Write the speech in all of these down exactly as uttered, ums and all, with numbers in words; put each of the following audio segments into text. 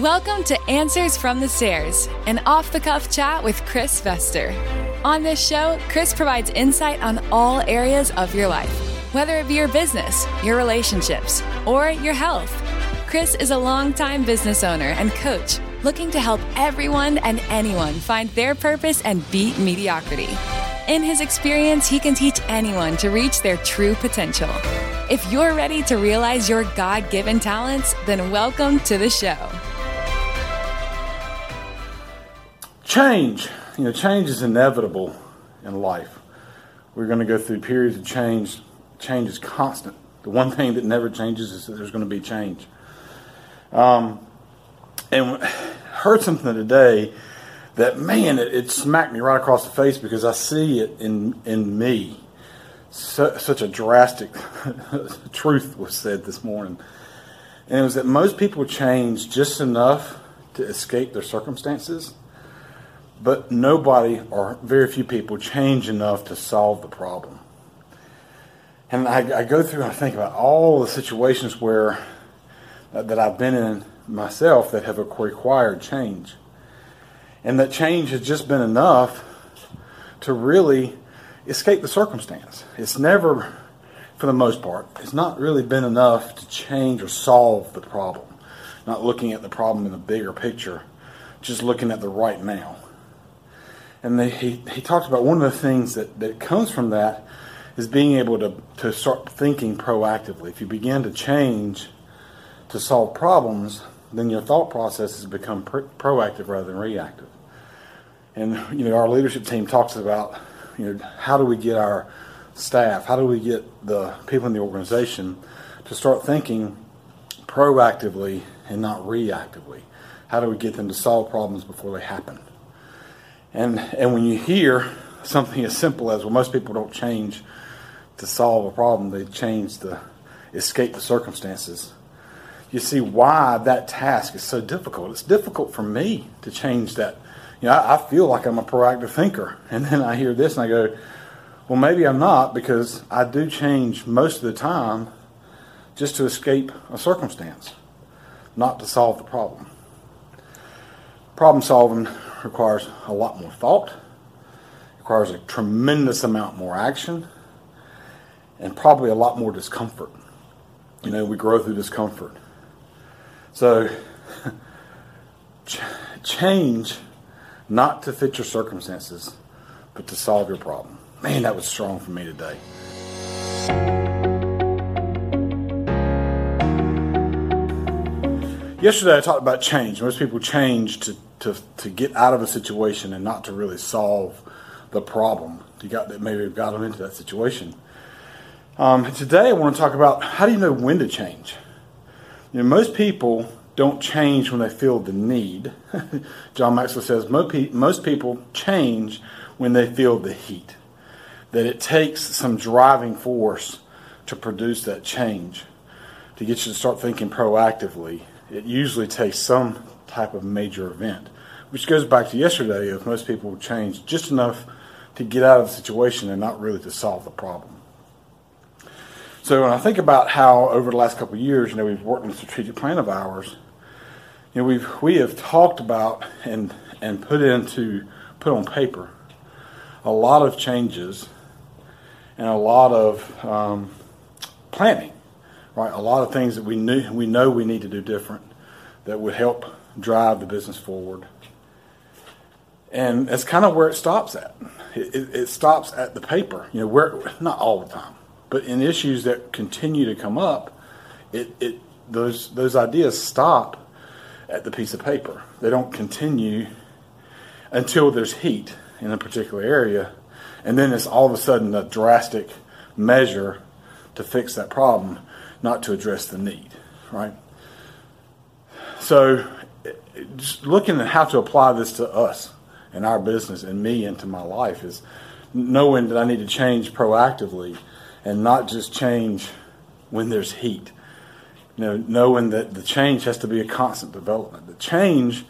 Welcome to Answers from the Stairs, an off-the-cuff chat with Chris Vester. On this show, Chris provides insight on all areas of your life, whether it be your business, your relationships, or your health. Chris is a longtime business owner and coach looking to help everyone and anyone find their purpose and beat mediocrity. In his experience, he can teach anyone to reach their true potential. If you're ready to realize your God-given talents, then welcome to the show. Change. You know, change is inevitable in life. We're going to go through periods of change. Change is constant. The one thing that never changes is that there's going to be change. Um, and I heard something today that, man, it, it smacked me right across the face because I see it in, in me. So, such a drastic truth was said this morning. And it was that most people change just enough to escape their circumstances. But nobody or very few people change enough to solve the problem. And I, I go through and I think about all the situations where uh, that I've been in myself that have required change. And that change has just been enough to really escape the circumstance. It's never, for the most part, it's not really been enough to change or solve the problem. Not looking at the problem in the bigger picture, just looking at the right now. And they, he, he talked about one of the things that, that comes from that is being able to, to start thinking proactively. If you begin to change to solve problems, then your thought processes become pro- proactive rather than reactive. And, you know, our leadership team talks about, you know, how do we get our staff, how do we get the people in the organization to start thinking proactively and not reactively? How do we get them to solve problems before they happen? And and when you hear something as simple as, well, most people don't change to solve a problem, they change to escape the circumstances, you see why that task is so difficult. It's difficult for me to change that. You know, I, I feel like I'm a proactive thinker. And then I hear this and I go, well, maybe I'm not, because I do change most of the time just to escape a circumstance, not to solve the problem. Problem solving requires a lot more thought, requires a tremendous amount more action, and probably a lot more discomfort. You know, we grow through discomfort. So, ch- change not to fit your circumstances, but to solve your problem. Man, that was strong for me today. Yesterday I talked about change. Most people change to To, to get out of a situation and not to really solve the problem. You got that maybe got them into that situation. Um, today I want to talk about, how do you know when to change? You know, most people don't change when they feel the need. John Maxwell says most, pe- most people change when they feel the heat. That it takes some driving force to produce that change, to get you to start thinking proactively. It usually takes some type of major event, which goes back to yesterday of most people change just enough to get out of the situation and not really to solve the problem. So when I think about how over the last couple of years, you know, we've worked on a strategic plan of ours, you know, we've we have talked about and and put into put on paper a lot of changes and a lot of um, planning, right? A lot of things that we knew we know we need to do different that would help drive the business forward. And that's kind of where it stops at. It, it, it stops at the paper. You know, where, not all the time, but in issues that continue to come up, it, it those those ideas stop at the piece of paper. They don't continue until there's heat in a particular area, and then it's all of a sudden a drastic measure to fix that problem, not to address the need, right? So just looking at how to apply this to us and our business and me into my life is knowing that I need to change proactively and not just change when there's heat. You know, knowing that the change has to be a constant development. The change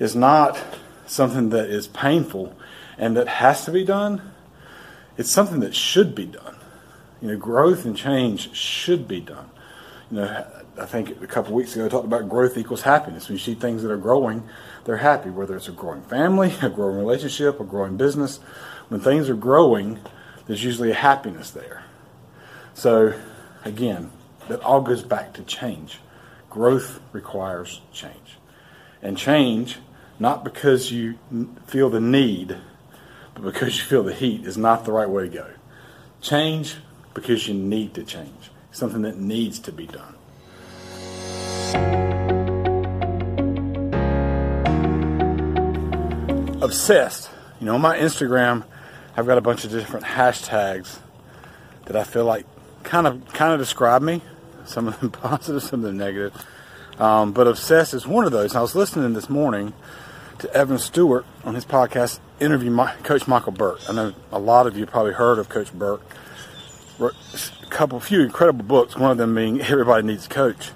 is not something that is painful and that has to be done. It's something that should be done. You know, growth and change should be done. You know, I think a couple of weeks ago, talked about growth equals happiness. When you see things that are growing, they're happy, whether it's a growing family, a growing relationship, a growing business. When things are growing, there's usually a happiness there. So, again, that all goes back to change. Growth requires change. And change, not because you feel the need, but because you feel the heat, is not the right way to go. Change because you need to change. Something that needs to be done. Obsessed. You know, on my Instagram, I've got a bunch of different hashtags that I feel like kind of kind of describe me. Some of them positive, some of them negative. Um, but obsessed is one of those. And I was listening this morning to Evan Stewart on his podcast interview my, Coach Michael Burke. I know a lot of you probably heard of Coach Burke. Wrote a couple, few incredible books. One of them being Everybody Needs a Coach.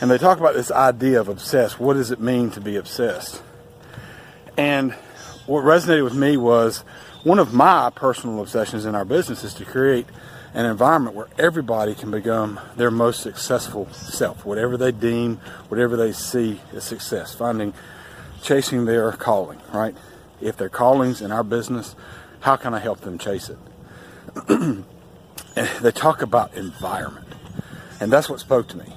And they talk about this idea of obsessed. What does it mean to be obsessed? And what resonated with me was one of my personal obsessions in our business is to create an environment where everybody can become their most successful self, whatever they deem, whatever they see as success, finding, chasing their calling, right? If their calling's in our business, how can I help them chase it? And they talk about environment. And that's what spoke to me.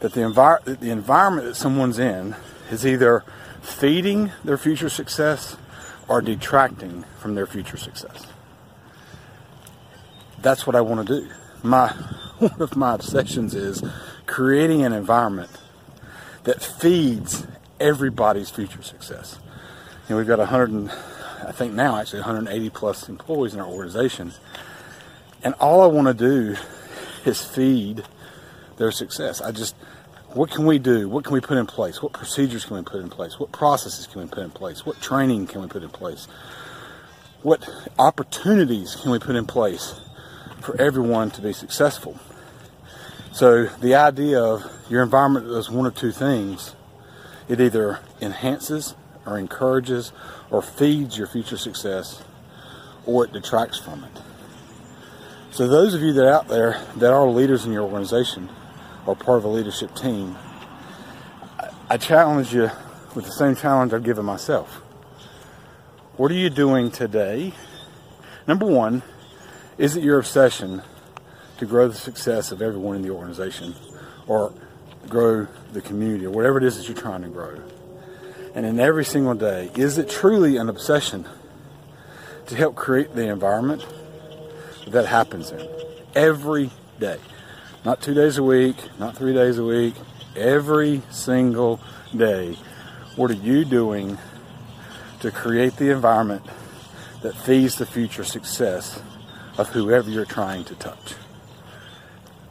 That the, envir- that the environment that someone's in is either feeding their future success or detracting from their future success. That's what I want to do. My, one of my obsessions is creating an environment that feeds everybody's future success. You know, we've got one hundred, and, I think now actually one hundred eighty plus employees in our organization. And all I want to do is feed their success. I just, what can we do? What can we put in place? What procedures can we put in place? What processes can we put in place? What training can we put in place? What opportunities can we put in place for everyone to be successful? So the idea of your environment that does one or two things, it either enhances or encourages or feeds your future success, or it detracts from it. So those of you that are out there that are leaders in your organization, or part of a leadership team, I challenge you with the same challenge I've given myself. What are you doing today? Number one, is it your obsession to grow the success of everyone in the organization or grow the community or whatever it is that you're trying to grow? And in every single day, is it truly an obsession to help create the environment that, that happens in every day? Not two days a week, not three days a week, every single day. What are you doing to create the environment that feeds the future success of whoever you're trying to touch?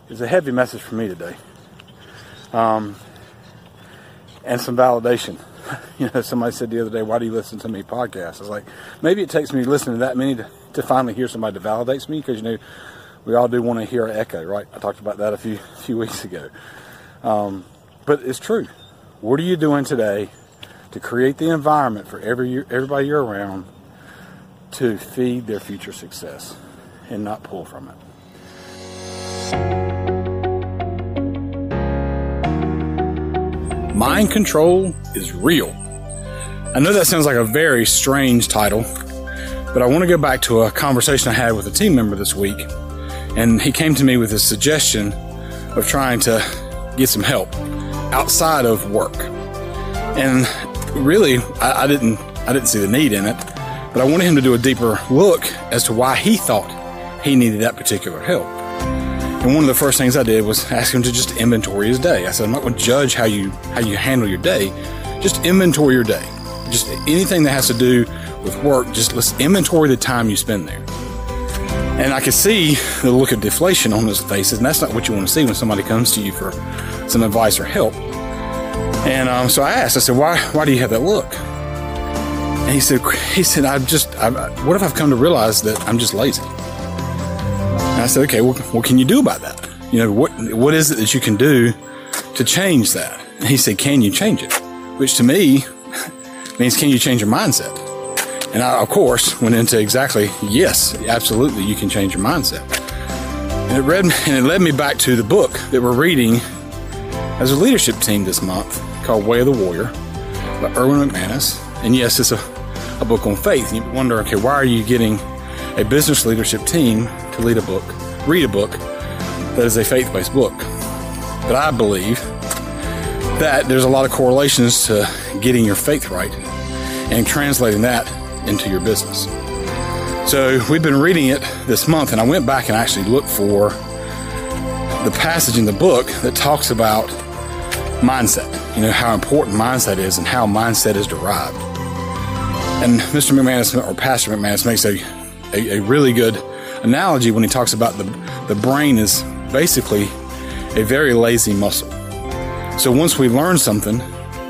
It's a heavy message for me today. Um, and some validation. You know, somebody said the other day, why do you listen to me podcasts? I was like, maybe it takes me listening to that many to, to finally hear somebody that validates me, because, you know, we all do want to hear an echo, right? I talked about that a few few weeks ago. Um, but it's true. What are you doing today to create the environment for every everybody you're around to feed their future success and not pull from it? Mind Control is Real. I know that sounds like a very strange title, but I want to go back to a conversation I had with a team member this week. And he came to me with a suggestion of trying to get some help outside of work. And really, I, I didn't I didn't see the need in it, but I wanted him to do a deeper look as to why he thought he needed that particular help. And one of the first things I did was ask him to just inventory his day. I said, I'm not going to judge how you how you handle your day. Just inventory your day. Just anything that has to do with work, just let's inventory the time you spend there. And I could see the look of deflation on his face, and that's not what you want to see when somebody comes to you for some advice or help. And um, so I asked, I said, why why do you have that look? And he said, he said, I've just, I've, what if I've come to realize that I'm just lazy? And I said, okay, well, what can you do about that? You know, what what is it that you can do to change that? And he said, can you change it? Which to me means, can you change your mindset? And I, of course, went into exactly, yes, absolutely, you can change your mindset. And it, read, and it led me back to the book that we're reading as a leadership team this month called Way of the Warrior by Erwin McManus. And yes, it's a, a book on faith. And you wonder, okay, why are you getting a business leadership team to lead a book, read a book that is a faith-based book? But I believe that there's a lot of correlations to getting your faith right and translating that into your business. So we've been reading it this month, and I went back and actually looked for the passage in the book that talks about mindset, you know, how important mindset is and how mindset is derived. And Mister McManus, or Pastor McManus, makes a, a, a really good analogy when he talks about the, the brain is basically a very lazy muscle. So once we learn something,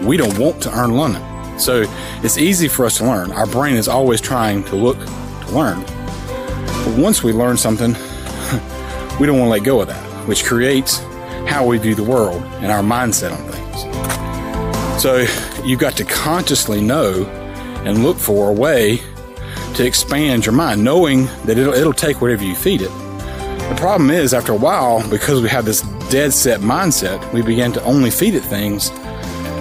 we don't want to unlearn it. So it's easy for us to learn. Our brain is always trying to look to learn. But once we learn something, we don't want to let go of that, which creates how we view the world and our mindset on things. So you've got to consciously know and look for a way to expand your mind, knowing that it'll, it'll take whatever you feed it. The problem is, after a while, because we have this dead set mindset, we begin to only feed it things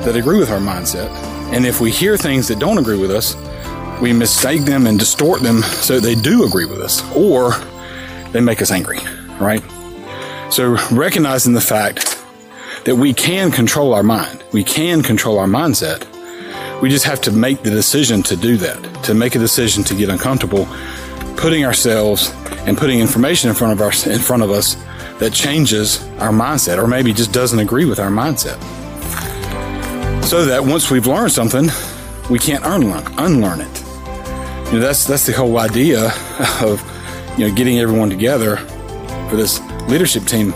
that agree with our mindset. And if we hear things that don't agree with us, we mistake them and distort them so they do agree with us, or they make us angry, right? So recognizing the fact that we can control our mind, we can control our mindset, we just have to make the decision to do that, to make a decision to get uncomfortable, putting ourselves and putting information in front of us, in front of us that changes our mindset, or maybe just doesn't agree with our mindset. So that once we've learned something, we can't unlearn, unlearn it. You know, that's that's the whole idea of, you know, getting everyone together for this leadership team.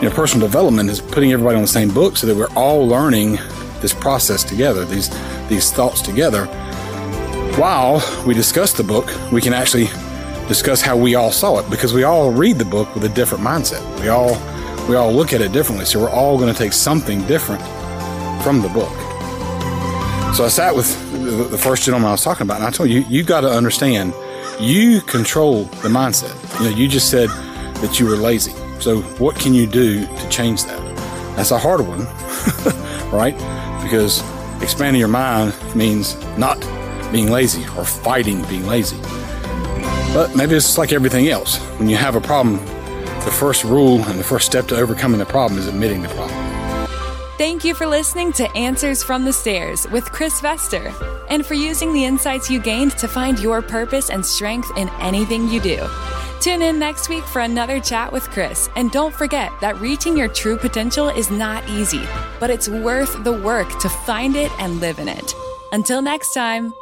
You know, personal development is putting everybody on the same book so that we're all learning this process together, these these thoughts together. While we discuss the book, we can actually discuss how we all saw it, because we all read the book with a different mindset. We all we all look at it differently, so we're all going to take something different from the book. So I sat with the first gentleman I was talking about, and I told you, you got to understand, you control the mindset. You know, you just said that you were lazy. So what can you do to change that? That's a hard one, right? Because expanding your mind means not being lazy or fighting being lazy. But maybe it's like everything else. When you have a problem, the first rule and the first step to overcoming the problem is admitting the problem. Thank you for listening to Answers from the Stairs with Chris Vester, and for using the insights you gained to find your purpose and strength in anything you do. Tune in next week for another chat with Chris, and don't forget that reaching your true potential is not easy, but it's worth the work to find it and live in it. Until next time.